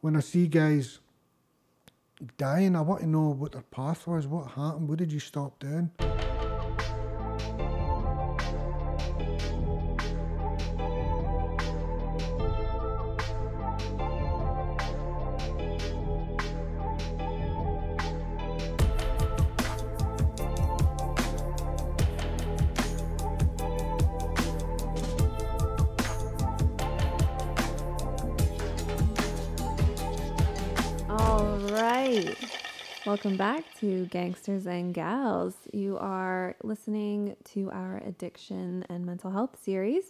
when I see guys dying, I want to know what their path was, what happened, what did you stop doing? Welcome back to Gangsters and Gals. You are listening to our addiction and mental health series.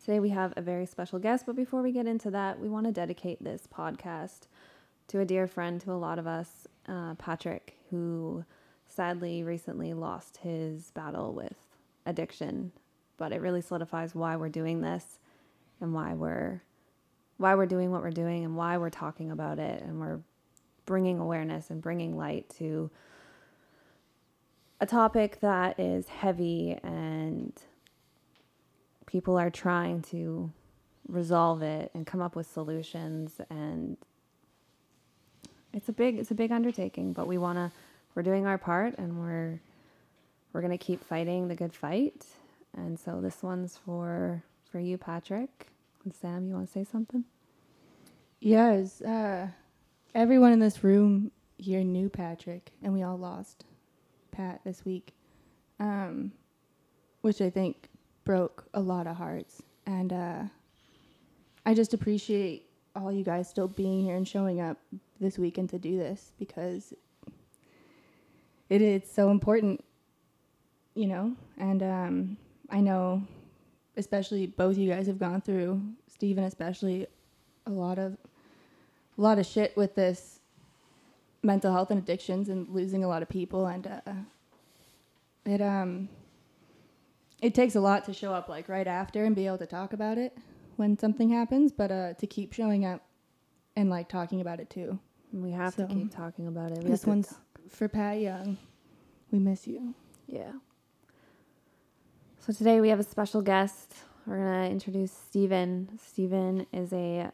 Today we have a very special guest, but before we get into that, we want to dedicate this podcast to a dear friend to a lot of us, Patrick, who sadly recently lost his battle with addiction. But it really solidifies why we're doing this and why we're doing what we're doing and why we're talking about it, and we're bringing awareness and bringing light to a topic that is heavy, and people are trying to resolve it and come up with solutions, and it's a big undertaking, but we're doing our part, and we're going to keep fighting the good fight. And so this one's for you, Patrick. And Sam, you want to say something? Yes, everyone in this room here knew Patrick, and we all lost Pat this week, which I think broke a lot of hearts. And I just appreciate all you guys still being here and showing up this weekend to do this, because it's so important, you know. And I know, especially both you guys have gone through, Stephen especially, a lot of shit with this mental health and addictions and losing a lot of people, and it takes a lot to show up like right after and be able to talk about it when something happens, but to keep showing up and like talking about it too. We have to keep talking about it. This one's for Pat Young. We miss you. Yeah. So today we have a special guest. We're gonna introduce Stephen. Stephen is a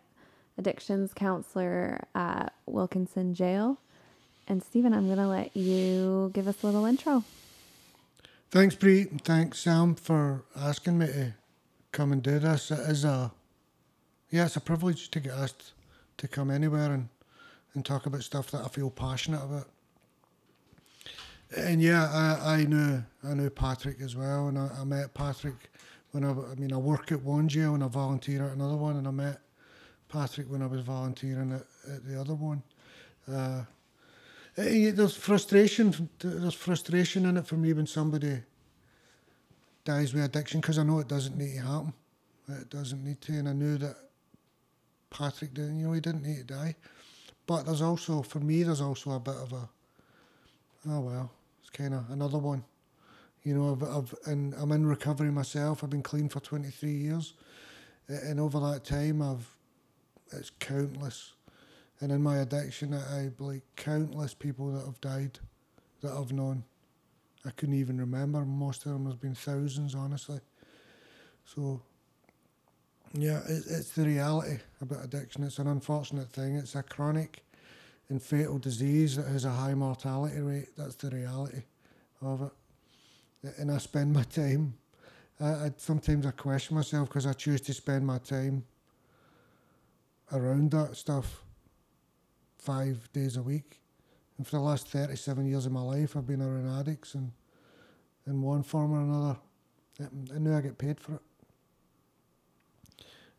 addictions counselor at Wilkinson Jail. And Stephen, I'm going to let you give us a little intro. Thanks, Bree, and thanks, Sam, for asking me to come and do this. It is it's a privilege to get asked to come anywhere and talk about stuff that I feel passionate about. And I knew Patrick as well, and I met Patrick when I work at one jail and I volunteer at another one, and I met Patrick when I was volunteering at the other one. There's frustration in it for me when somebody dies with addiction, because I know it doesn't need to happen. It doesn't need to, and I knew that Patrick didn't, he didn't need to die. But there's also, for me, a bit of a, it's kind of another one. And I'm in recovery myself. I've been clean for 23 years. And over that time, it's countless, and in my addiction I like countless people that have died that I've known. I couldn't even remember most of them. There's been thousands, honestly. So yeah, it's the reality about addiction. It's an unfortunate thing. It's a chronic and fatal disease that has a high mortality rate. That's the reality of it. And I spend my time, I sometimes I question myself, because I choose to spend my time around that stuff 5 days a week. And for the last 37 years of my life, I've been around addicts, and in one form or another. I knew I get paid for it.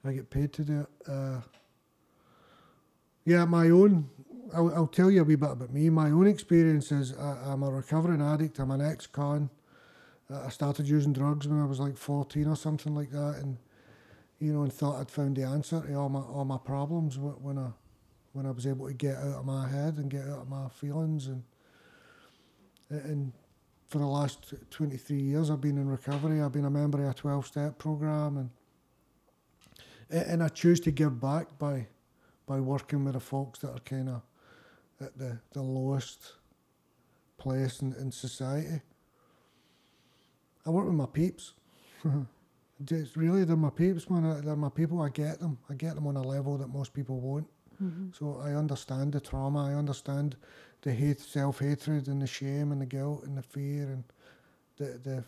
I get paid to do it. My own, I'll tell you a wee bit about me. My own experience is I'm a recovering addict. I'm an ex-con. I started using drugs when I was like 14 or something like that, and thought I'd found the answer to all my problems when I was able to get out of my head and get out of my feelings. And for the last 23 years, I've been in recovery. I've been a member of a 12-step program, and I choose to give back by working with the folks that are kind of at the lowest place in society. I work with my peeps. It's really, they're my peeps, man. They're my people. I get them on a level that most people won't. Mm-hmm. So I understand the trauma, I understand the hate, self-hatred and the shame and the guilt and the fear and the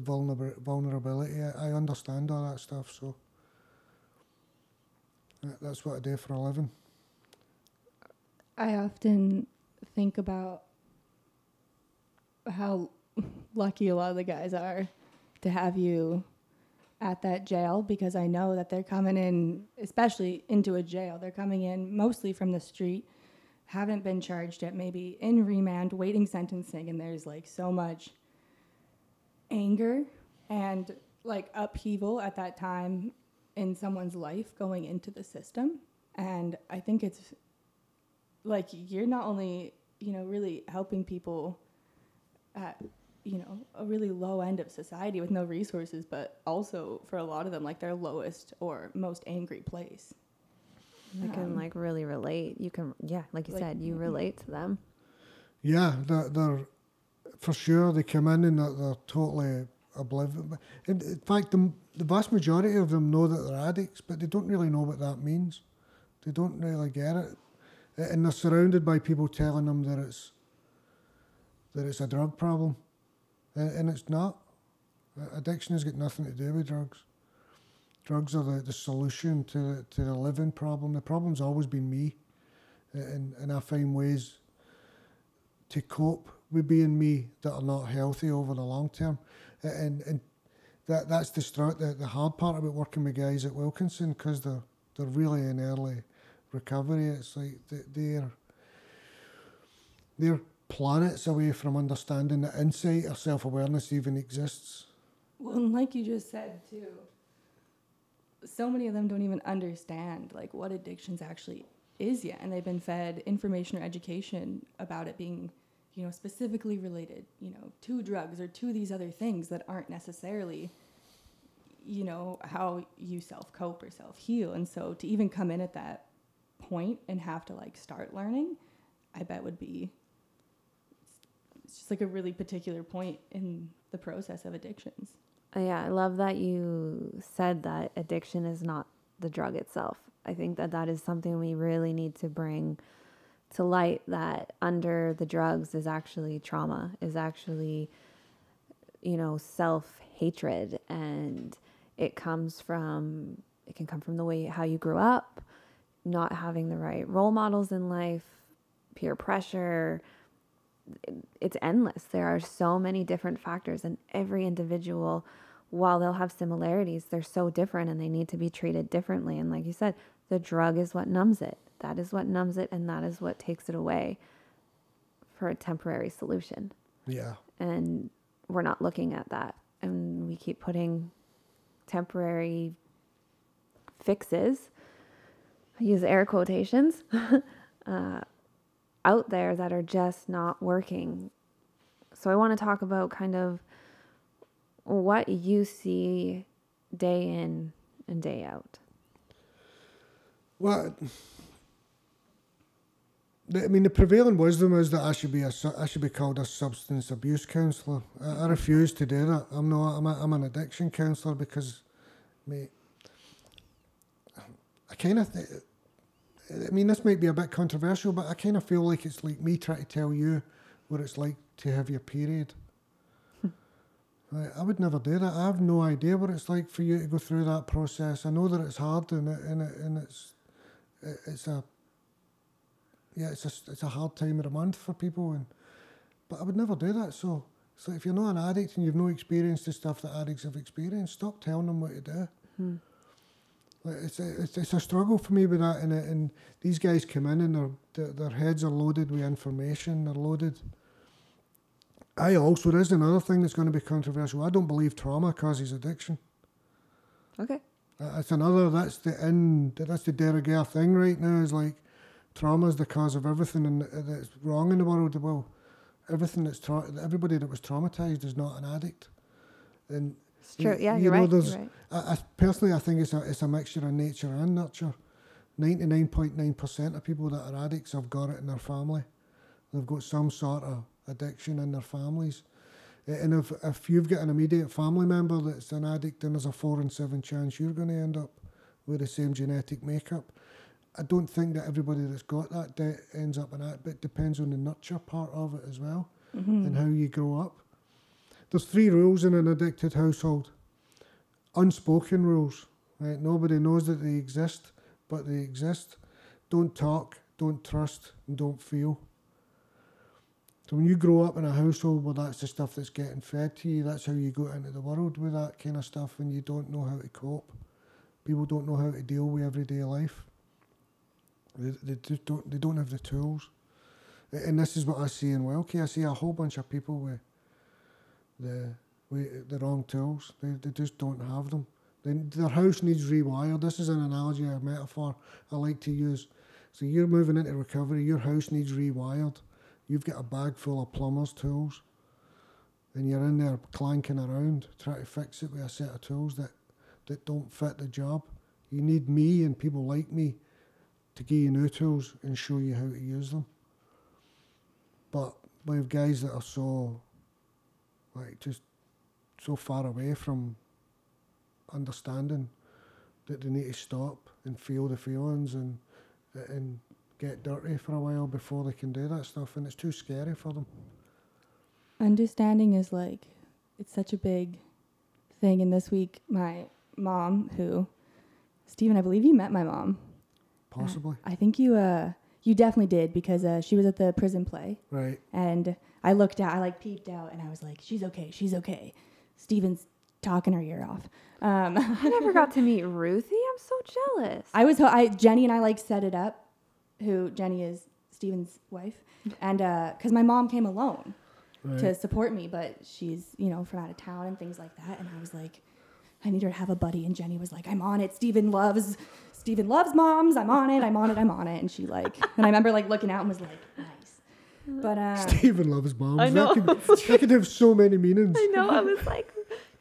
vulnerability. I understand all that stuff, so that's what I do for a living. I often think about how lucky a lot of the guys are to have you at that jail, because I know that they're coming in, especially into a jail, they're coming in mostly from the street, haven't been charged yet, maybe in remand, waiting sentencing, and there's like so much anger and like upheaval at that time in someone's life going into the system. And I think it's like you're not only, you know, really helping people at, you know, a really low end of society with no resources, but also for a lot of them, like their lowest or most angry place. You can like really relate. You can, yeah, like you like, said, you relate to them. Yeah, they're for sure. They come in and they're totally oblivious. In fact, the vast majority of them know that they're addicts, but they don't really know what that means. They don't really get it, and they're surrounded by people telling them that it's a drug problem. And it's not. Addiction has got nothing to do with drugs. Drugs are the solution to the living problem. The problem's always been me, and I find ways to cope with being me that are not healthy over the long term. And that's the hard part about working with guys at Wilkinson, because they're really in early recovery. It's like they're planets away from understanding that insight or self-awareness even exists. Well, and like you just said too, so many of them don't even understand like what addictions actually is yet, and they've been fed information or education about it being, you know, specifically related, you know, to drugs or to these other things that aren't necessarily, you know, how you self-cope or self-heal. And so to even come in at that point and have to like start learning, I bet would be, it's just like a really particular point in the process of addictions. Yeah, I love that you said that addiction is not the drug itself. I think that is something we really need to bring to light, that under the drugs is actually trauma, is actually, you know, self-hatred. And it can come from the way how you grew up, not having the right role models in life, peer pressure. It's endless. There are so many different factors, and every individual, while they'll have similarities, they're so different and they need to be treated differently. And like you said, the drug is what numbs it. That is what numbs it, and that is what takes it away for a temporary solution. Yeah. And we're not looking at that. And we keep putting temporary fixes, I use air quotations, out there that are just not working. So I want to talk about kind of what you see day in and day out. Well, I mean, the prevailing wisdom is that I should be called a substance abuse counsellor. I refuse to do that. I'm not. I'm an addiction counsellor, because, mate, I mean, this might be a bit controversial, but I kind of feel like it's like me trying to tell you what it's like to have your period. I would never do that. I have no idea what it's like for you to go through that process. I know that it's hard, and it's a hard time of the month for people, but I would never do that. So if you're not an addict and you've no experience the stuff that addicts have experienced, stop telling them what to do. Hmm. It's a struggle for me with that, and these guys come in and their heads are loaded with information. They're loaded. There's another thing that's going to be controversial. I don't believe trauma causes addiction. Okay. That's the de rigueur thing right now, is like trauma is the cause of everything that's wrong in the world. Well, everybody that was traumatized is not an addict, and. It's true. Yeah, you're right. I personally, I think it's a mixture of nature and nurture. 99.9% of people that are addicts have got it in their family. They've got some sort of addiction in their families. And if you've got an immediate family member that's an addict, then there's a 4 in 7 chance you're going to end up with the same genetic makeup. I don't think that everybody that's got that debt ends up in that, but it depends on the nurture part of it as well, mm-hmm. and how you grow up. There's three rules in an addicted household. Unspoken rules, right? Nobody knows that they exist, but they exist. Don't talk, don't trust, and don't feel. So when you grow up in a household where that's the stuff that's getting fed to you, that's how you go into the world with that kind of stuff, and you don't know how to cope. People don't know how to deal with everyday life. They don't have the tools. And this is what I see in Wilkie. I see a whole bunch of people with the wrong tools. They just don't have them. Their house needs rewired. This is an analogy, a metaphor I like to use. So you're moving into recovery, your house needs rewired. You've got a bag full of plumber's tools and you're in there clanking around trying to fix it with a set of tools that don't fit the job. You need me and people like me to give you new tools and show you how to use them. But we have guys that are so, like, just so far away from understanding that they need to stop and feel the feelings and get dirty for a while before they can do that stuff, and it's too scary for them. Understanding is like, it's such a big thing, and this week my mom, who, Stephen, I believe you met my mom. Possibly. I think you definitely did, because she was at the prison play. Right. And I looked out, I like peeped out, and I was like, she's okay. Stephen's talking her ear off. I never got to meet Ruthie. I'm so jealous. Jenny and I like set it up, who Jenny is Stephen's wife, and because my mom came alone, right, to support me, but she's, you know, from out of town and things like that, and I was like, I need her to have a buddy, and Jenny was like, I'm on it. Stephen loves moms. I'm on it. And she like, and I remember like looking out and was like, nice. But Stephen loves moms. I know. That could have so many meanings. I know. I was like,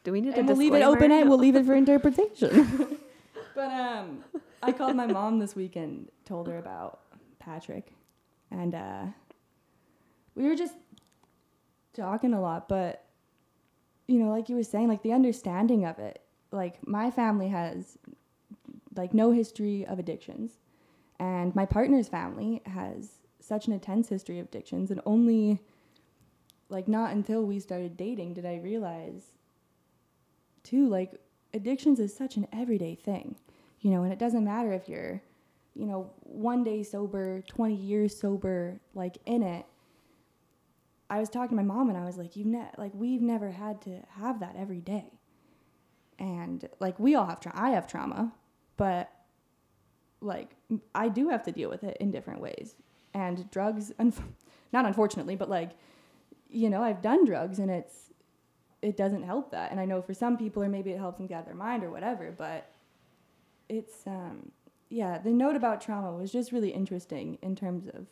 do we need to? We'll leave it open and we'll leave it for interpretation. But I called my mom this weekend, told her about Patrick, and we were just talking a lot, but, you know, like you were saying, like the understanding of it, like my family has like no history of addictions, and my partner's family has such an intense history of addictions, and only like not until we started dating did I realize too, like addictions is such an everyday thing, you know, and it doesn't matter if you're, you know, one day sober, 20 years sober, like in it. I was talking to my mom and I was like, we've never had to have that every day. And like, we all have I have trauma, but like, I do have to deal with it in different ways. And drugs, not unfortunately, but like, you know, I've done drugs and it doesn't help that. And I know for some people, or maybe it helps them get out of their mind or whatever, but it's, yeah, the note about trauma was just really interesting in terms of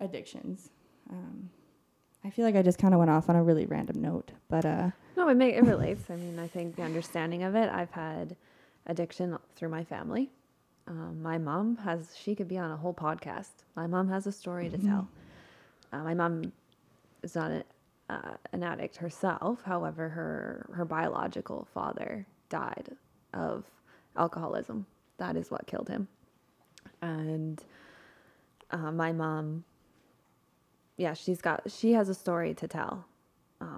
addictions. I feel like I just kind of went off on a really random note, but no, it relates. I mean, I think the understanding of it. I've had addiction through my family. My mom has. She could be on a whole podcast. My mom has a story to tell. My mom is not an addict herself. However, her biological father died of alcoholism. That is what killed him. And my mom, yeah, she has a story to tell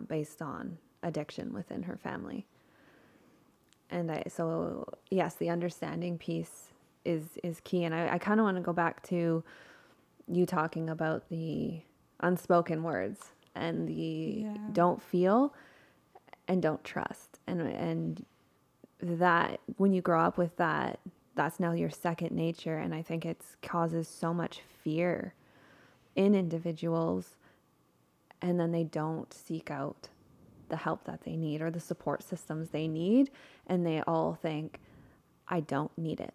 based on addiction within her family. And so yes, the understanding piece is key. And I kind of want to go back to you talking about the unspoken words and the don't feel and don't trust. And that when you grow up with that, that's now your second nature. And I think it causes so much fear in individuals, and then they don't seek out the help that they need or the support systems they need. And they all think, I don't need it.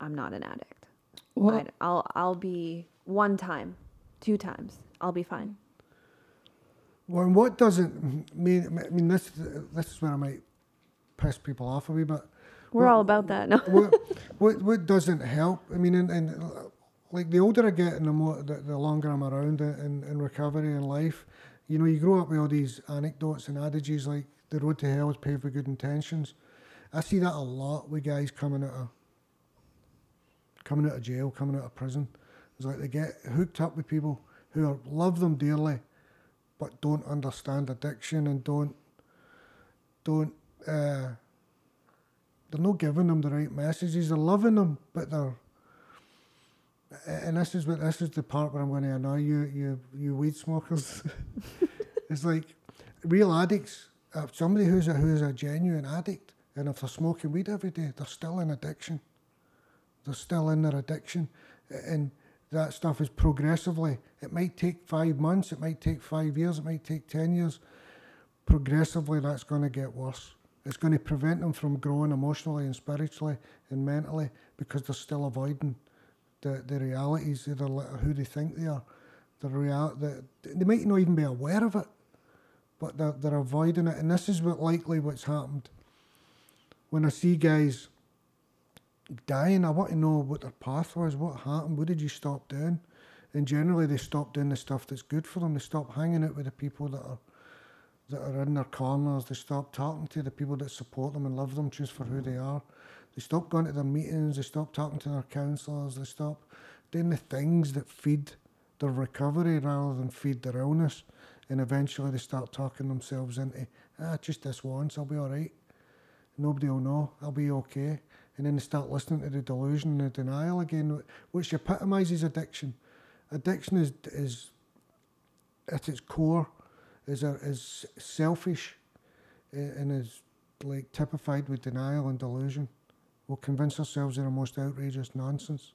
I'm not an addict. Well, I'll be one time, two times, I'll be fine. Well, and what doesn't mean, I mean, this is where I might piss people off a wee bit. We're all about that. No. What doesn't help? I mean, and like the older I get and the longer I'm around in recovery and life, you know, you grow up with all these anecdotes and adages like the road to hell is paved with good intentions. I see that a lot with guys coming out of coming out of jail, coming out of prison. It's like they get hooked up with people who are, love them dearly, but don't understand addiction and don't they're not giving them the right messages. They're loving them, but they're, and this is the part where I'm going to annoy you weed smokers. It's like real addicts, somebody who's a genuine addict, and if they're smoking weed every day, they're still in addiction. They're still in their addiction, and that stuff is progressively. It might take 5 months, it might take 5 years, it might take 10 years. Progressively, that's going to get worse. It's going to prevent them from growing emotionally and spiritually and mentally because they're still avoiding the realities of who they think they are. They might not even be aware of it, but they're avoiding it. And this is what's happened. When I see guys dying, I want to know what their path was, what happened, what did you stop doing? And generally they stop doing the stuff that's good for them. They stop hanging out with the people that are in their corners. They stop talking to the people that support them and love them just for who they are. They stop going to their meetings. They stop talking to their counsellors. They stop doing the things that feed their recovery rather than feed their illness. And eventually they start talking themselves into, just this once, I'll be all right. Nobody will know, I'll be okay. And then they start listening to the delusion and the denial again, which epitomises addiction. Addiction is at its core, is selfish and is like typified with denial and delusion. We'll convince ourselves of the most outrageous nonsense.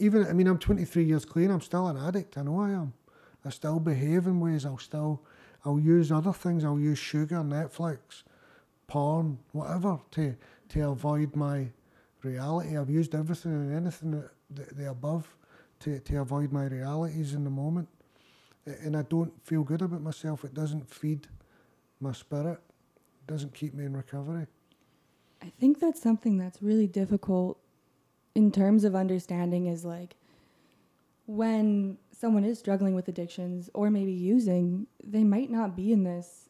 I'm 23 years clean, I'm still an addict, I know I am. I still behave in ways, I'll use other things, I'll use sugar, Netflix, porn, whatever, to avoid my reality. I've used everything and anything the above to avoid my realities in the moment. And I don't feel good about myself. It doesn't feed my spirit. It doesn't keep me in recovery. I think that's something that's really difficult in terms of understanding is like when someone is struggling with addictions or maybe using, they might not be in this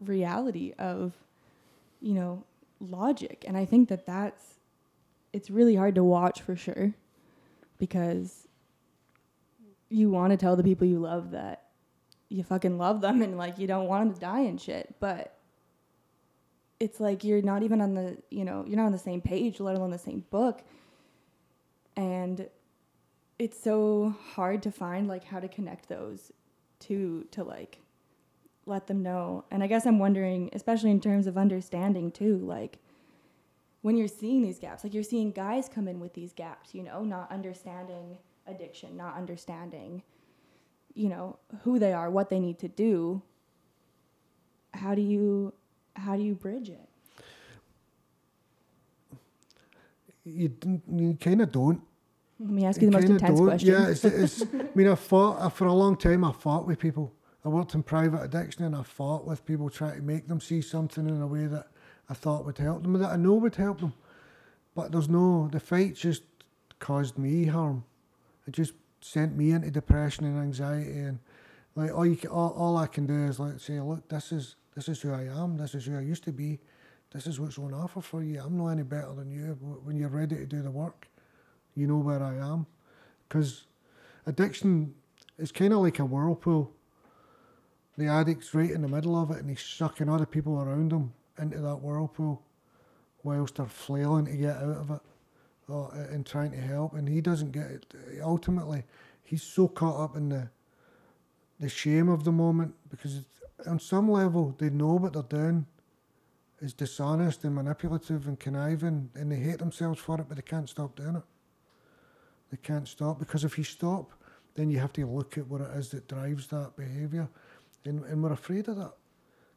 reality of, logic. And I think it's really hard to watch for sure because you want to tell the people you love that you fucking love them and, you don't want them to die and shit. But it's like you're not even on the, you're not on the same page, let alone the same book. And it's so hard to find, how to connect those to let them know. And I guess I'm wondering, especially in terms of understanding, too, when you're seeing these gaps, you're seeing guys come in with these gaps, not understanding addiction, not understanding, who they are, what they need to do. How do you bridge it? You kind of don't. Let me ask you the most intense question. Yeah, it's for a long time I fought with people. I worked in private addiction and I fought with people trying to make them see something in a way that I thought would help them, that I know would help them. But the fight just caused me harm. It just sent me into depression and anxiety, and all I can do is say, look, this is who I am, this is who I used to be, this is what's on offer for you. I'm not any better than you. When you're ready to do the work, you know where I am, because addiction is kind of like a whirlpool. The addict's right in the middle of it, and he's sucking other people around him into that whirlpool, whilst they're flailing to get out of it. And trying to help, and he doesn't get it. Ultimately, he's so caught up in the shame of the moment, because on some level they know what they're doing is dishonest and manipulative and conniving, and they hate themselves for it, but they can't stop doing it. They can't stop, because if you stop, then you have to look at what it is that drives that behaviour, and we're afraid of that,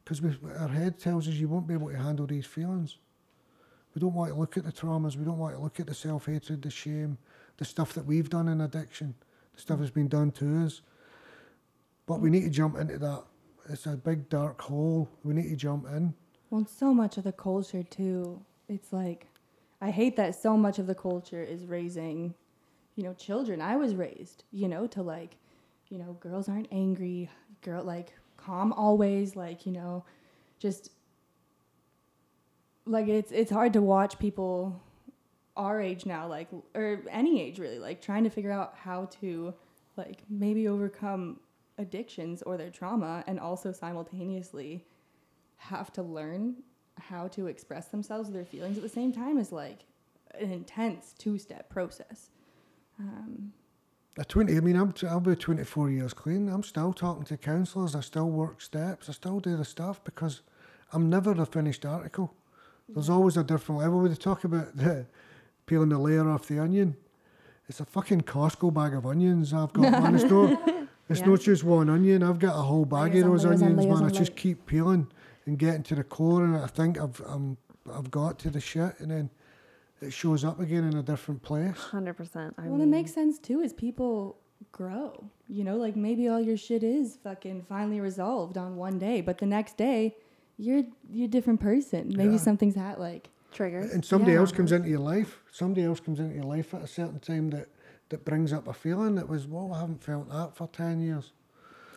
because our head tells us you won't be able to handle these feelings. We don't want to look at the traumas. We don't want to look at the self-hatred, the shame, the stuff that we've done in addiction, the stuff that's been done to us. But we need to jump into that. It's a big, dark hole. We need to jump in. Well, so much of the culture, too. It's I hate that so much of the culture is raising, children. I was raised, to girls aren't angry. Girl, calm always, just... it's hard to watch people our age now, like, or any age really, like trying to figure out how to like maybe overcome addictions or their trauma, and also simultaneously have to learn how to express themselves or their feelings at the same time is like an intense 2-step process. I'll be 24 years clean. I'm still talking to counsellors. I still work steps. I still do the stuff because I'm never a finished article. There's always a different level. When they talk about peeling the layer off the onion, it's a fucking Costco bag of onions I've got. Man, it's not just one onion. I've got a whole bag of those onions, man. I just keep peeling and getting to the core, and I think I've got to the shit, and then it shows up again in a different place. 100%. Well, it makes sense too, is people grow. You know, like maybe all your shit is fucking finally resolved on one day, but the next day you're a different person. Maybe something's that like triggers. And somebody else comes into your life. Somebody else comes into your life at a certain time that brings up a feeling that was, whoa, I haven't felt that for 10 years.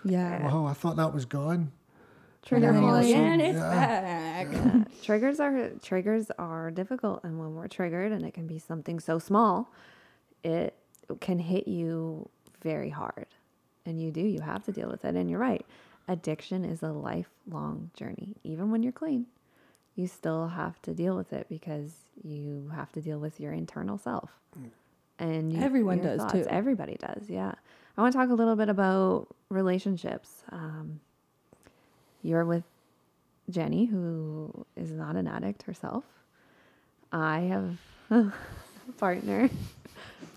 Yeah. Wow, I thought that was gone. Trigger again, it's back. Yeah. Triggers are difficult, and when we're triggered, and it can be something so small, it can hit you very hard, and you have to deal with it. And you're right, addiction is a lifelong journey. Even when you're clean, you still have to deal with it because you have to deal with your internal self, and everyone does thoughts. Too. Everybody does, yeah. I want to talk a little bit about relationships. You're with Jenny, who is not an addict herself. I have a partner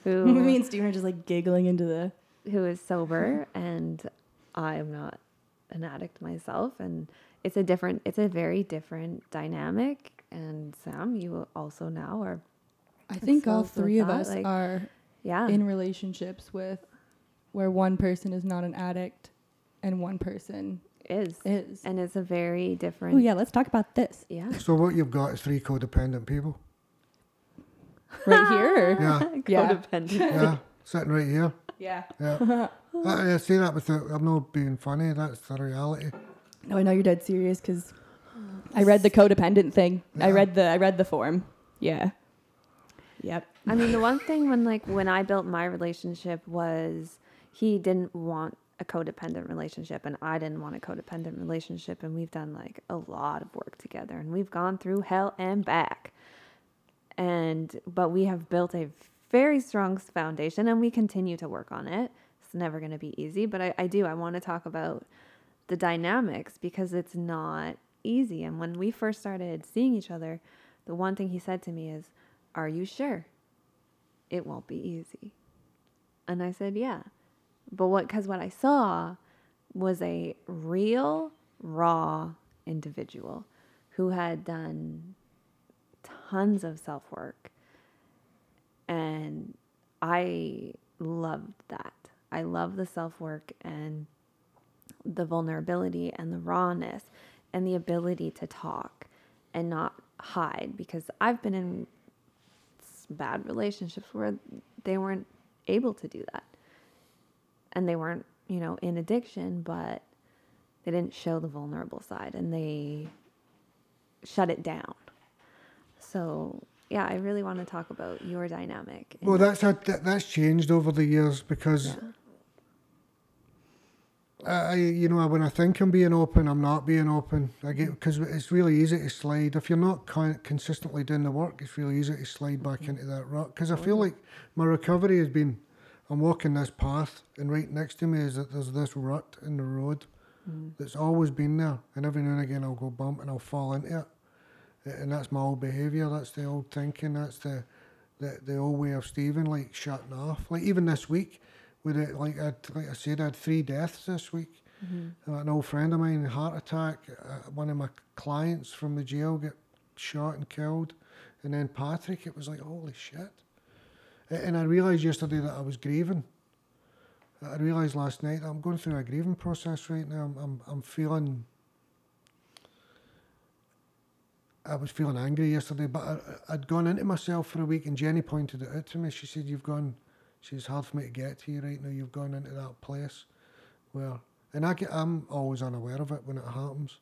who... Me and Steve are just like giggling into the... Who is sober, and I'm not an addict myself. And it's a very different dynamic. And Sam, you also now are... I think all three of us are in relationships with where one person is not an addict and one person... Is. And it's a very different... Oh, yeah, let's talk about this. Yeah. So what you've got is 3 codependent people. Right here? Yeah. Codependent. Yeah, sitting right here. Yeah. I say that without... I'm not being funny. That's the reality. No, I know you're dead serious because I read the codependent thing. Yeah. I read the form. Yeah. Yep. I mean, the one thing when I built my relationship was he didn't want a codependent relationship, and I didn't want a codependent relationship, and we've done like a lot of work together, and we've gone through hell and back, but we have built a very strong foundation, and we continue to work on it. It's never going to be easy, but I want to talk about the dynamics because it's not easy. And when we first started seeing each other, the one thing he said to me is, "Are you sure it won't be easy?" And I said, "Yeah." But what I saw was a real, raw individual who had done tons of self-work. And I loved that. I love the self-work and the vulnerability and the rawness and the ability to talk and not hide, because I've been in bad relationships where they weren't able to do that. And they weren't, in addiction, but they didn't show the vulnerable side, and they shut it down. So, yeah, I really want to talk about your dynamic. Well, that's changed over the years because, when I think I'm being open, I'm not being open. Because it's really easy to slide. If you're not consistently doing the work, it's really easy to slide back into that rut. Because I feel like my recovery has been... I'm walking this path, and right next to me is that there's this rut in the road that's always been there, and every now and again I'll go bump and I'll fall into it, and that's my old behaviour, that's the old thinking, that's the old way of Stephen, like shutting off. Like even this week, with it, like I said, I had 3 deaths this week. Mm-hmm. An old friend of mine, heart attack. One of my clients from the jail got shot and killed, and then Patrick. It was like, holy shit. And I realised yesterday that I was grieving. I realised last night that I'm going through a grieving process right now. I'm feeling... I was feeling angry yesterday, but I'd gone into myself for a week, and Jenny pointed it out to me. She said, it's hard for me to get to you right now. You've gone into that place where... And I'm always unaware of it when it happens.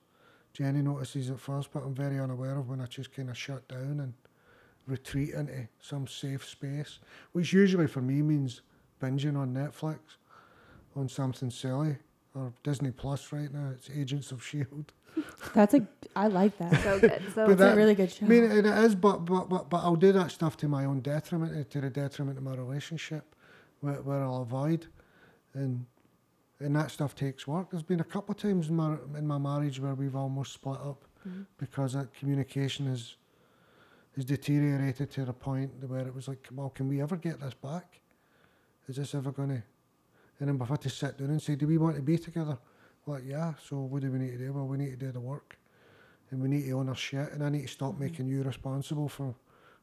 Jenny notices it first, but I'm very unaware of when I just kind of shut down and retreat into some safe space, which usually for me means binging on Netflix, on something silly, or Disney Plus right now. It's Agents of Shield. I like that. So good. So it's a really good show. I mean, it is, but I'll do that stuff to my own detriment, to the detriment of my relationship, where I'll avoid, and that stuff takes work. There's been a couple of times in my marriage where we've almost split up because that communication is deteriorated to the point where it was like, well, can we ever get this back? Is this ever going to? And then we've had to sit down and say, do we want to be together? Like, yeah, so what do we need to do? Well, we need to do the work, and we need to own our shit, and I need to stop making you responsible for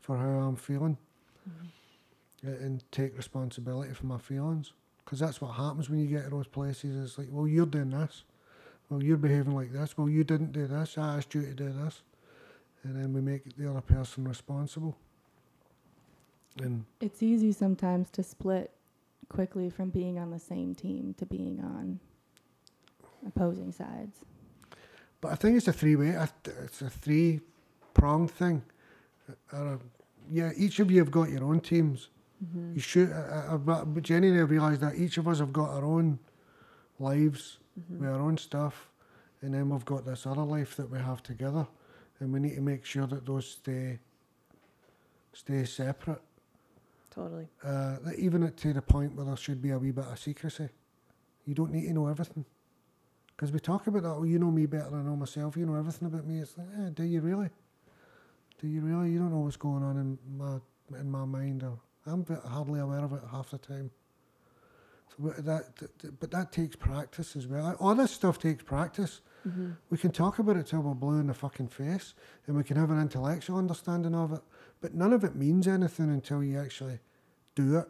how I'm feeling and take responsibility for my feelings. Because that's what happens when you get to those places. It's like, well, you're doing this. Well, you're behaving like this. Well, you didn't do this. I asked you to do this. And then we make the other person responsible. And it's easy sometimes to split quickly from being on the same team to being on opposing sides. But I think it's a three-way. It's a three-pronged thing. Yeah, each of you have got your own teams. Mm-hmm. You should. But Jenny and I realised that each of us have got our own lives, with our own stuff, and then we've got this other life that we have together, and we need to make sure that those stay separate. Totally. Even to the point where there should be a wee bit of secrecy. You don't need to know everything, because we talk about that. Oh, you know me better than I know myself. You know everything about me. It's like, do you really? Do you really? You don't know what's going on in my mind, or. I'm hardly aware of it half the time. So but that takes practice as well. All this stuff takes practice. Mm-hmm. We can talk about it till we're blue in the fucking face, and we can have an intellectual understanding of it, but none of it means anything until you actually do it,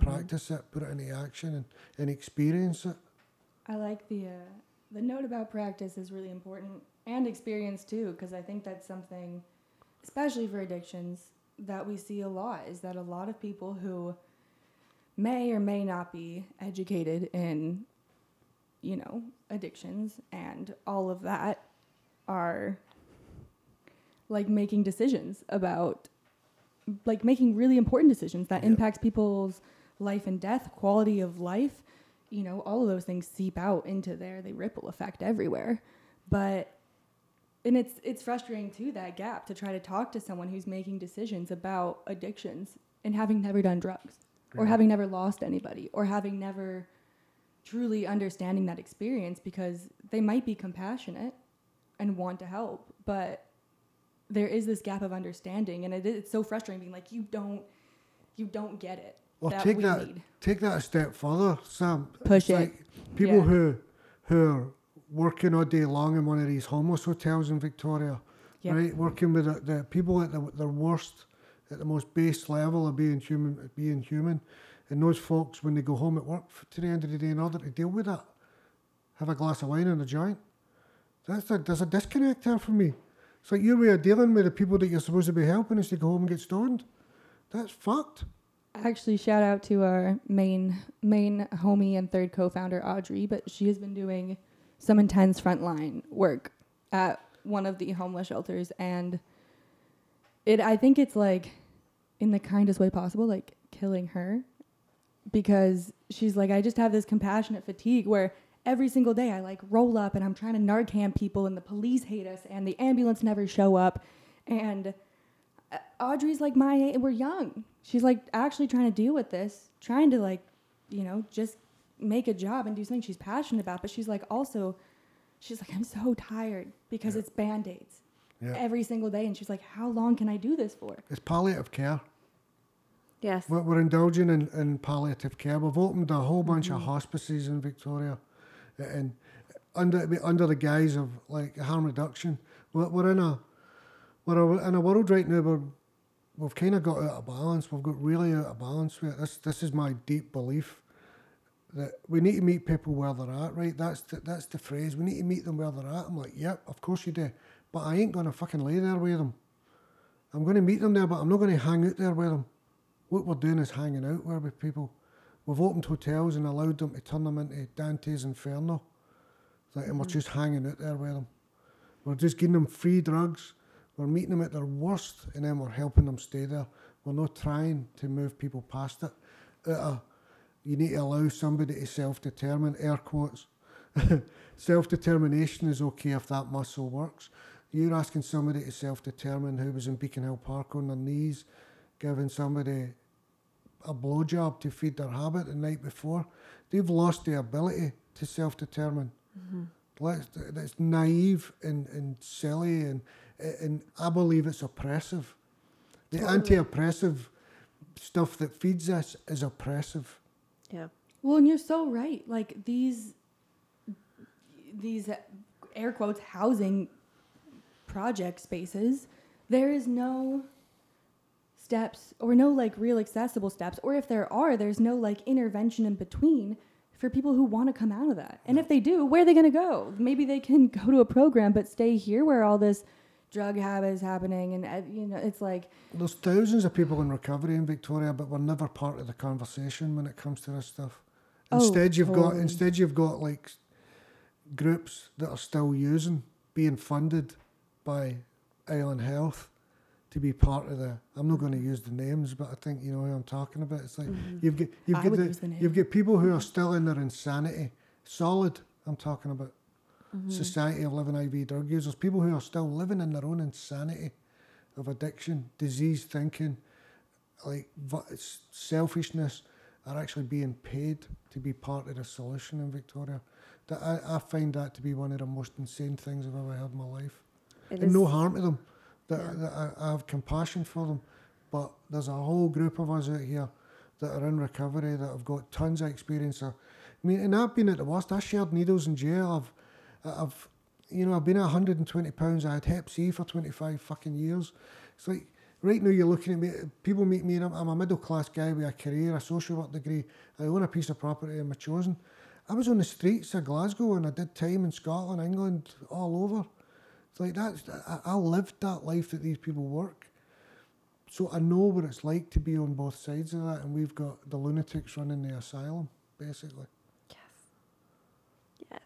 practice it, put it into action, and experience it. I like the note about practice is really important, and experience too, because I think that's something, especially for addictions, that we see a lot, is that a lot of people who may or may not be educated in, addictions and all of that are like making decisions about, like making really important decisions that impact people's life and death, quality of life, all of those things seep out into they ripple effect everywhere. And it's frustrating, too, that gap, to try to talk to someone who's making decisions about addictions and having never done drugs or having never lost anybody or having never truly understanding that experience, because they might be compassionate and want to help, but there is this gap of understanding, and it's so frustrating being like, you don't get it. Well, take that a step further, Sam. Push it. Like people who are working all day long in one of these homeless hotels in Victoria, right? Working with the people at their worst, at the most base level of being human. And those folks, when they go home at work to the end of the day, in order to deal with that, have a glass of wine and a joint. There's a disconnect there for me. It's like your way of dealing with the people that you're supposed to be helping is to go home and get stoned. That's fucked. Actually, shout out to our main homie and third co-founder, Audrey, but she has been doing some intense frontline work at one of the homeless shelters, and I think it's like, in the kindest way possible, like killing her, because she's like, I just have this compassionate fatigue where every single day I like roll up and I'm trying to Narcan people and the police hate us and the ambulance never show up, and Audrey's like, we're young. She's like actually trying to deal with this, trying to like, just make a job and do something she's passionate about, but she's like I'm so tired because it's band-aids every single day, and she's like, how long can I do this for? It's palliative care. Yes, we're indulging in palliative care. We've opened a whole bunch of hospices in Victoria, and under the guise of like harm reduction, we're in a world right now where we've kind of got out of balance. We've got really out of balance with it. This is my deep belief, that we need to meet people where they're at, right? That's the phrase. We need to meet them where they're at. I'm like, yep, of course you do. But I ain't going to fucking lay there with them. I'm going to meet them there, but I'm not going to hang out there with them. What we're doing is hanging out there with people. We've opened hotels and allowed them to turn them into Dante's Inferno. Like, and we're just hanging out there with them. We're just giving them free drugs. We're meeting them at their worst and then we're helping them stay there. We're not trying to move people past it. You need to allow somebody to self-determine, air quotes. Self-determination is okay if that muscle works. You're asking somebody to self-determine who was in Beacon Hill Park on their knees, giving somebody a blowjob to feed their habit the night before. They've lost the ability to self-determine. Mm-hmm. That's naive and silly, and I believe it's oppressive. The anti-oppressive stuff that feeds us is oppressive. Yeah. Well, and you're so right. Like these air quotes housing project spaces, there is no steps or no like real accessible steps, or if there are, there's no like intervention in between for people who want to come out of that. And if they do, where are they going to go? Maybe they can go to a program, but stay here where all this drug habit is happening. And, you know, it's like... There's thousands of people in recovery in Victoria, but we're never part of the conversation when it comes to this stuff. Instead, you've got like groups that are still using, being funded by Island Health to be part of the... I'm not going to use the names, but I think you know who I'm talking about. It's like you've got people who are still in their insanity. Solid, I'm talking about. Mm-hmm. Society of Living IV Drug Users. People who are still living in their own insanity of addiction, disease thinking, like selfishness, are actually being paid to be part of the solution in Victoria. That I find that to be one of the most insane things I've ever heard in my life. And no harm to them. That I have compassion for them, but there's a whole group of us out here that are in recovery that have got tons of experience. I mean, and I've been at the worst. I shared needles in jail. I've been at 120 pounds. I had Hep C for 25 fucking years. It's like right now you're looking at me. People meet me, and I'm a middle class guy with a career, a social work degree. I own a piece of property in my chosen. I was on the streets of Glasgow, and I did time in Scotland, England, all over. Like I lived that life that these people work, so I know what it's like to be on both sides of that. And we've got the lunatics running the asylum, basically. Yes.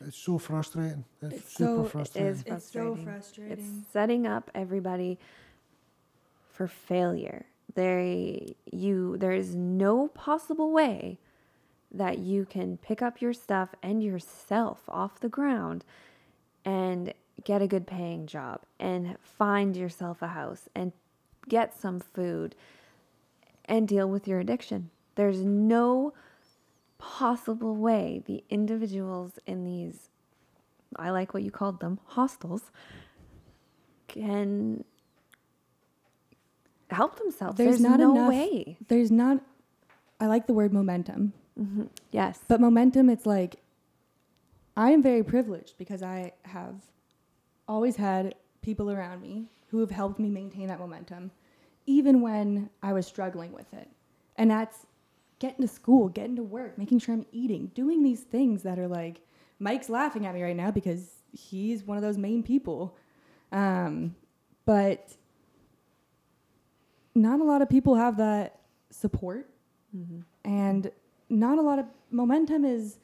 It's so frustrating. It's super frustrating. It's so frustrating. It's setting up everybody for failure. There is no possible way that you can pick up your stuff and yourself off the ground, and get a good paying job and find yourself a house and get some food and deal with your addiction. There's no possible way the individuals in these, I like what you called them, hostels, can help themselves. There's no way. There's not, I like the word momentum. Mm-hmm. Yes. But momentum, it's like, I am very privileged because I have always had people around me who have helped me maintain that momentum, even when I was struggling with it. And that's getting to school, getting to work, making sure I'm eating, doing these things that are like, Mike's laughing at me right now because he's one of those main people. But not a lot of people have that support. Mm-hmm. And not a lot of momentum is,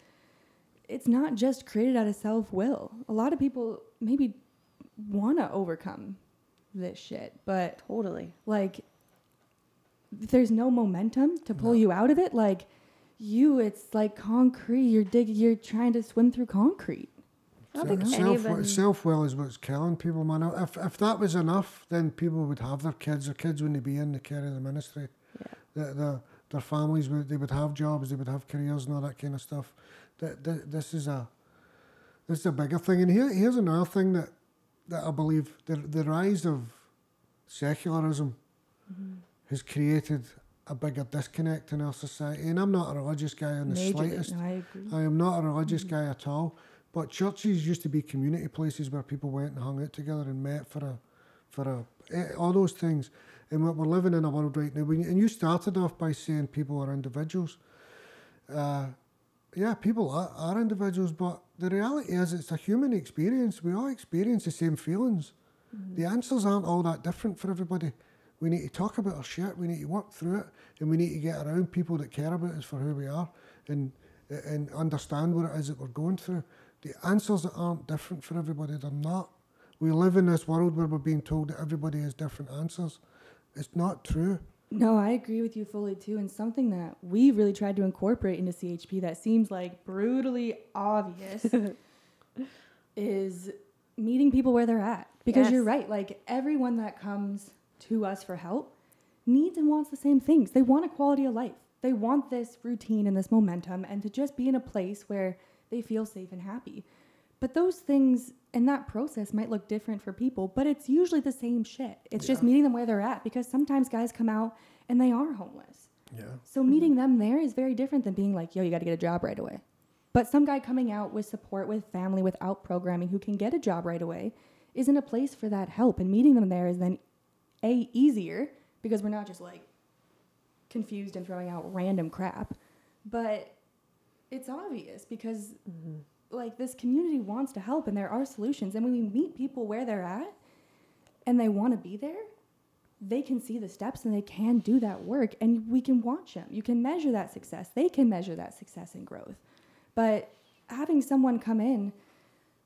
it's not just created out of self-will. A lot of people maybe want to overcome this shit, but totally, like, there's no momentum to pull you out of it. Like, it's like concrete. You're trying to swim through concrete. Self-will is what's killing people, man. If that was enough, then people would have their kids. Their kids wouldn't be in the care of the ministry. Yeah. Their families would have jobs. They would have careers and all that kind of stuff. This is a bigger thing. And here's another thing that I believe the rise of secularism has created a bigger disconnect in our society. And I'm not a religious guy in the slightest. No, I agree. I am not a religious guy at all. But churches used to be community places where people went and hung out together and met for all those things. And we're living in a world right now. And you started off by saying people are individuals. Yeah, people are individuals, but the reality is it's a human experience. We all experience the same feelings. Mm-hmm. The answers aren't all that different for everybody. We need to talk about our shit. We need to work through it, and we need to get around people that care about us for who we are and understand what it is that we're going through. The answers aren't different for everybody. They're not. We live in this world where we're being told that everybody has different answers. It's not true. No, I agree with you fully too. And something that we really tried to incorporate into CHP that seems like brutally obvious is meeting people where they're at. Because you're right. Like everyone that comes to us for help needs and wants the same things. They want a quality of life. They want this routine and this momentum and to just be in a place where they feel safe and happy. But those things and that process might look different for people, but it's usually the same shit. It's just meeting them where they're at, because sometimes guys come out and they are homeless. Yeah. So meeting them there is very different than being like, yo, you got to get a job right away. But some guy coming out with support, with family, without programming, who can get a job right away, is in a place for that help. And meeting them there is then A, easier, because we're not just like confused and throwing out random crap, but it's obvious because like this community wants to help and there are solutions. And when we meet people where they're at and they want to be there, they can see the steps and they can do that work, and we can watch them. You can measure that success. They can measure that success and growth. But having someone come in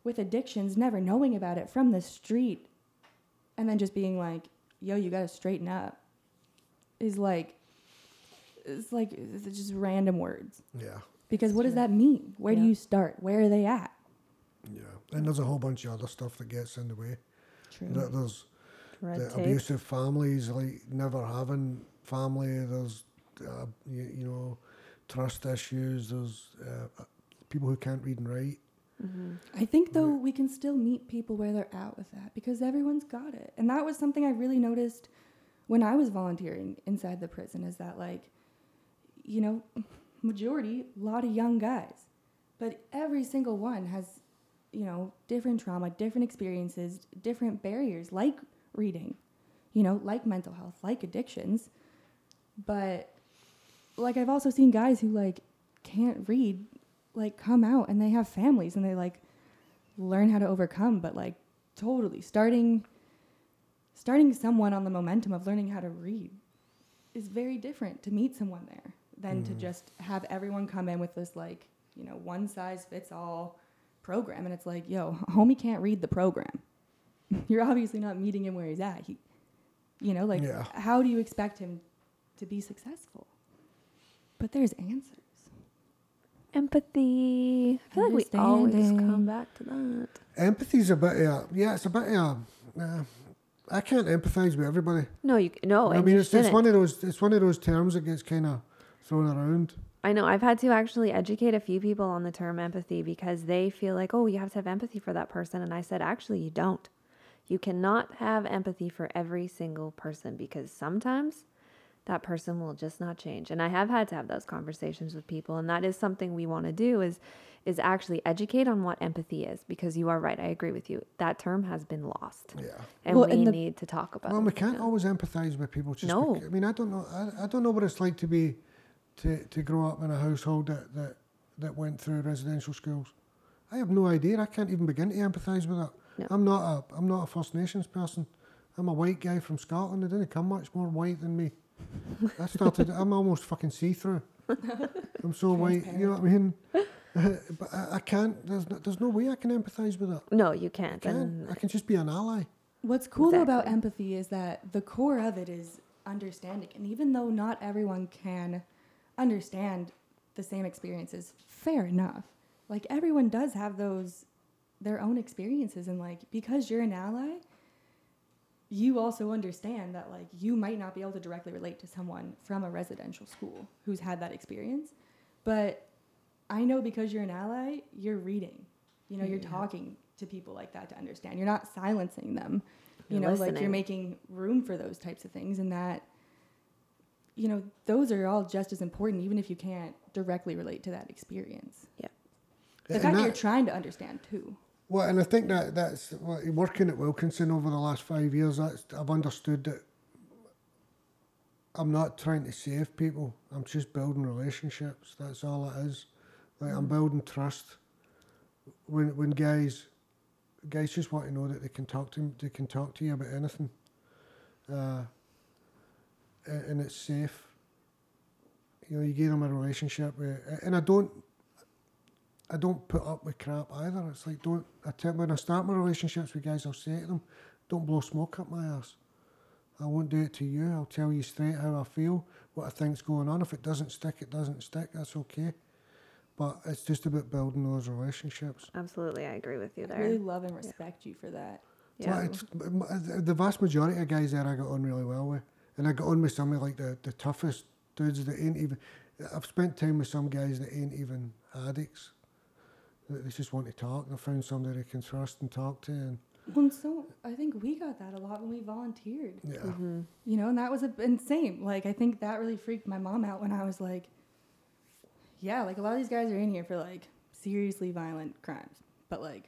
with addictions, never knowing about it, from the street, and then just being like, yo, you got to straighten up, is like, it's like, it's just random words. Yeah. Because what does that mean? Where do you start? Where are they at? Yeah. And there's a whole bunch of other stuff that gets in the way. True. There's the abusive families, like never having family. There's, you know, trust issues. There's people who can't read and write. Mm-hmm. I think, though, we can still meet people where they're at with that, because everyone's got it. And that was something I really noticed when I was volunteering inside the prison, is that, like, you know, majority, a lot of young guys, but every single one has, you know, different trauma, different experiences, different barriers, like reading, you know, like mental health, like addictions. But, like, I've also seen guys who, like, can't read, like, come out and they have families and they, like, learn how to overcome, but, like, totally starting someone on the momentum of learning how to read is very different to meet someone there than to just have everyone come in with this, like, you know, one size fits all program. And it's like, yo, homie can't read the program. You're obviously not meeting him where he's at. He, you know, like, how do you expect him to be successful? But there's answers. Empathy. I feel like we always come back to that. Empathy's a bit it's a bit I can't empathize with everybody. No. I mean, it's one of those terms that gets kind of thrown around. I know. I've had to actually educate a few people on the term empathy, because they feel like, oh, you have to have empathy for that person, and I said, actually, you don't. You cannot have empathy for every single person, because sometimes that person will just not change. And I have had to have those conversations with people. And that is something we want to do is actually educate on what empathy is, because you are right. I agree with you. That term has been lost. Yeah. And we need to talk about it. Well, we can't always empathize with people. I mean, I don't know. I don't know what it's like to be, to grow up in a household that went through residential schools. I have no idea. I can't even begin to empathize with that. No. I'm not a First Nations person. I'm a white guy from Scotland. They didn't come much more white than me. I'm almost fucking see-through. I'm so white, you know what I mean? But I can't, there's no way I can empathise with that. No, you can't. I can just be an ally. What's cool about empathy is that the core of it is understanding. And even though not everyone can understand the same experiences, fair enough. Like, everyone does have their own experiences. And, like, because you're an ally, you also understand that, like, you might not be able to directly relate to someone from a residential school who's had that experience. But I know, because you're an ally, you're reading. You know, you're talking to people like that to understand. You're not silencing them. You're listening. Like, you're making room for those types of things. And that, you know, those are all just as important, even if you can't directly relate to that experience. Yeah. The fact that you're trying to understand, too. Well, and I think that's working at Wilkinson over the last 5 years. I've understood that I'm not trying to save people. I'm just building relationships. That's all it is. Like, I'm building trust. When guys just want to know that they can talk to you about anything, and it's safe. You know, you give them a relationship, and I don't. I don't put up with crap either. It's like, don't, I tell, when I start my relationships with guys, I'll say to them, don't blow smoke up my ass. I won't do it to you. I'll tell you straight how I feel, what I think's going on. If it doesn't stick, it doesn't stick. That's okay. But it's just about building those relationships. Absolutely, I agree with you there. I really love and respect you for that. Yeah. Well, the vast majority of guys there I got on really well with. And I got on with some of like the toughest dudes that ain't even... I've spent time with some guys that ain't even addicts. They just want to talk. And I found somebody they can trust and talk to. And so I think we got that a lot when we volunteered. Yeah. Mm-hmm. You know, and that was insane. Like, I think that really freaked my mom out when I was like, yeah, like a lot of these guys are in here for like seriously violent crimes. But like,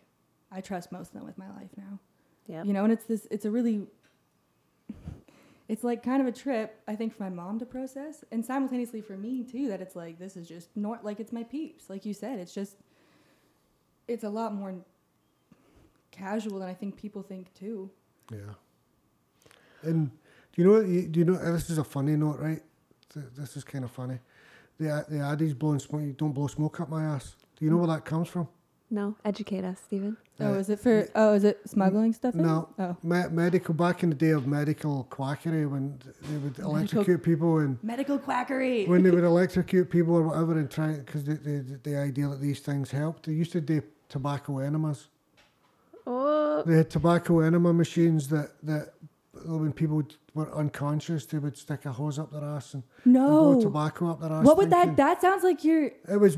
I trust most of them with my life now. Yeah. You know, and it's this, it's a really, it's like kind of a trip, I think, for my mom to process. And simultaneously for me too, that it's like, this is just not, like it's my peeps. Like you said, it's just, it's a lot more casual than I think people think too. Yeah. And do you know, this is a funny note, right? This is kind of funny. The adage blowing smoke, you don't blow smoke up my ass. Do you know where that comes from? No, educate us, Stephen. Is it smuggling stuff in? No, medical, back in the day of medical quackery when they would electrocute people and... Medical quackery! When they would electrocute people or whatever and try, because the idea that these things helped, they used to do tobacco enemas. Oh. They had tobacco enema machines that when people were unconscious, they would stick a hose up their ass and blow tobacco up their ass. What would that? That sounds like you're... It was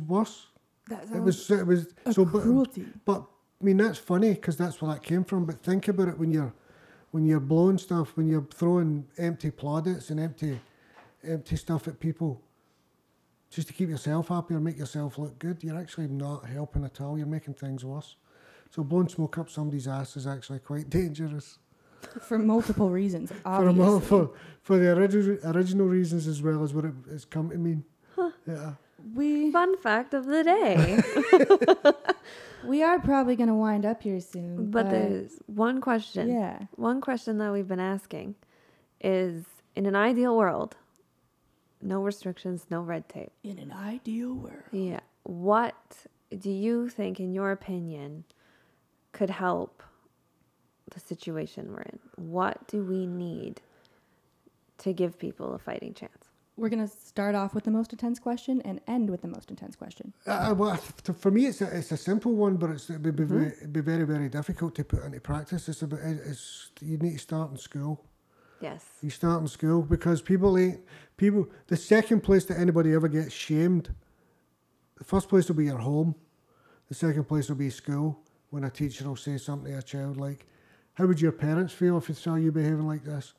worse. That sounds. It was so cruelty. But I mean, that's funny because that's where that came from. But think about it when you're blowing stuff, when you're throwing empty plaudits and empty stuff at people, just to keep yourself happy or make yourself look good, you're actually not helping at all. You're making things worse. So blowing smoke up somebody's ass is actually quite dangerous. For multiple reasons, obviously. For the original reasons as well as what it's come to mean. Huh. Yeah. Fun fact of the day. We are probably going to wind up here soon. But there's one question. Yeah. One question that we've been asking is, in an ideal world, no restrictions, no red tape. In an ideal world. Yeah. What do you think, in your opinion, could help the situation we're in? What do we need to give people a fighting chance? We're going to start off with the most intense question and end with the most intense question. Well, for me, it's a simple one, but it'd be very, very difficult to put into practice. You need to start in school. Yes. You start in school because people, the second place that anybody ever gets shamed, the first place will be your home. The second place will be school. When a teacher will say something to a child like, how would your parents feel if they saw you behaving like this?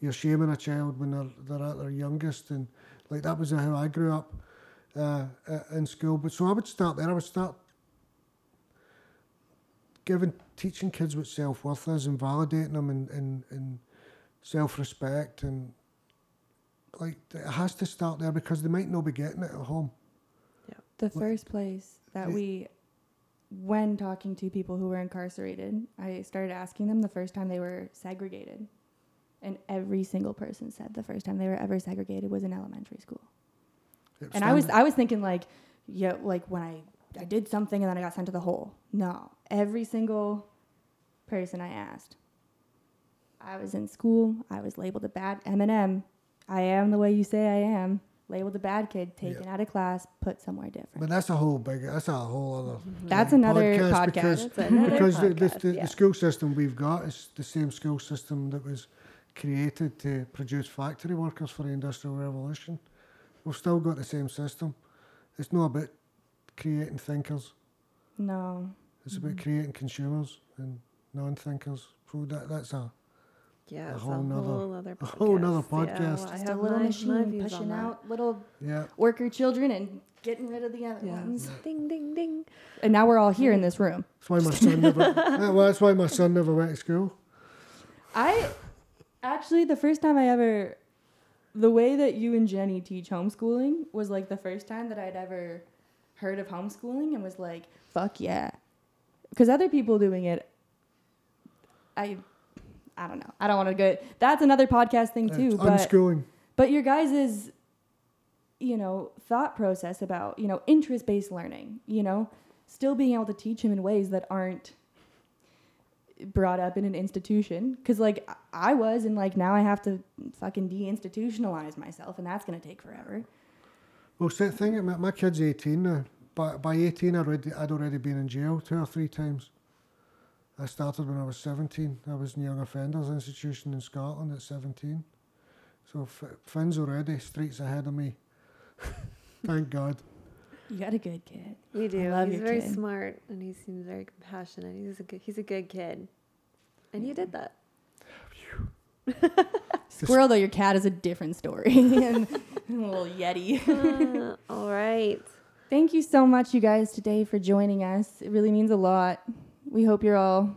You're shaming a child when they're at their youngest, and like that was how I grew up in school. But so I would start there. I would start teaching kids what self-worth is and validating them and self-respect, and like it has to start there because they might not be getting it at home. Yeah, the first place that when talking to people who were incarcerated, I started asking them the first time they were segregated. And every single person said the first time they were ever segregated was in elementary school. And I was thinking like, yeah, like when I did something and then I got sent to the hole. No, every single person I asked, I was in school. I was labeled a bad M&M. I am the way you say I am. Labeled a bad kid, taken out of class, put somewhere different. But that's a whole other that's another podcast. Because the school system we've got is the same school system that was created to produce factory workers for the Industrial Revolution. We've still got the same system. It's not about creating thinkers. No. It's about creating consumers and non-thinkers. So that's a whole nother podcast. Yeah, just a little machine pushing out little worker children and getting rid of the other ones. Yeah. Ding, ding, ding. And now we're all here in this room. That's why my son never went to school. Actually, the first time I ever... The way that you and Jenny teach homeschooling was like the first time that I'd ever heard of homeschooling and was like, fuck yeah. Because other people doing it, I don't know. I don't want to go... That's another podcast thing too. It's unschooling. But your guys' you know, thought process about, you know, interest-based learning, you know, still being able to teach him in ways that aren't brought up in an institution. Because, like, I was, and, like, now I have to fucking deinstitutionalize myself, and that's going to take forever. Well, so the thing, my kid's 18 now. But by 18, I'd already been in jail 2 or 3 times. I started when I was 17. I was in Young Offenders Institution in Scotland at 17. So Finn's already streets ahead of me. Thank God. You got a good kid. You do. He's very kid. Smart, and he seems very compassionate. He's a good kid. And you did that. Squirrel, though, your cat is a different story. And a little yeti. All right. Thank you so much, you guys, today for joining us. It really means a lot. We hope you're all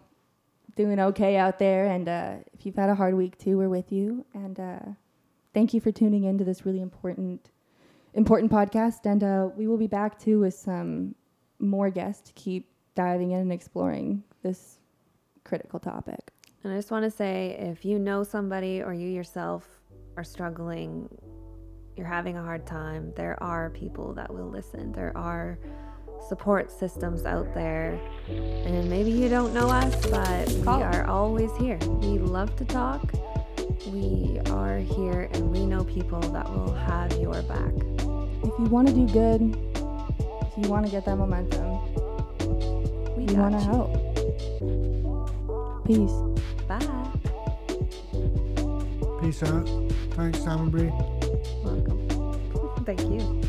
doing okay out there. And if you've had a hard week, too, we're with you. And thank you for tuning in to this really important podcast. And we will be back, too, with some more guests to keep diving in and exploring this critical topic. And I just want to say, if you know somebody or you yourself are struggling, you're having a hard time, there are people that will listen. There are support systems out there. And maybe you don't know us, but we are always here. We love to talk. We are here, and we know people that will have your back. If you want to do good, if you want to get that momentum, we want to help. Peace. Bye. Peace out. Thanks, Sam and Bree. Welcome. Thank you.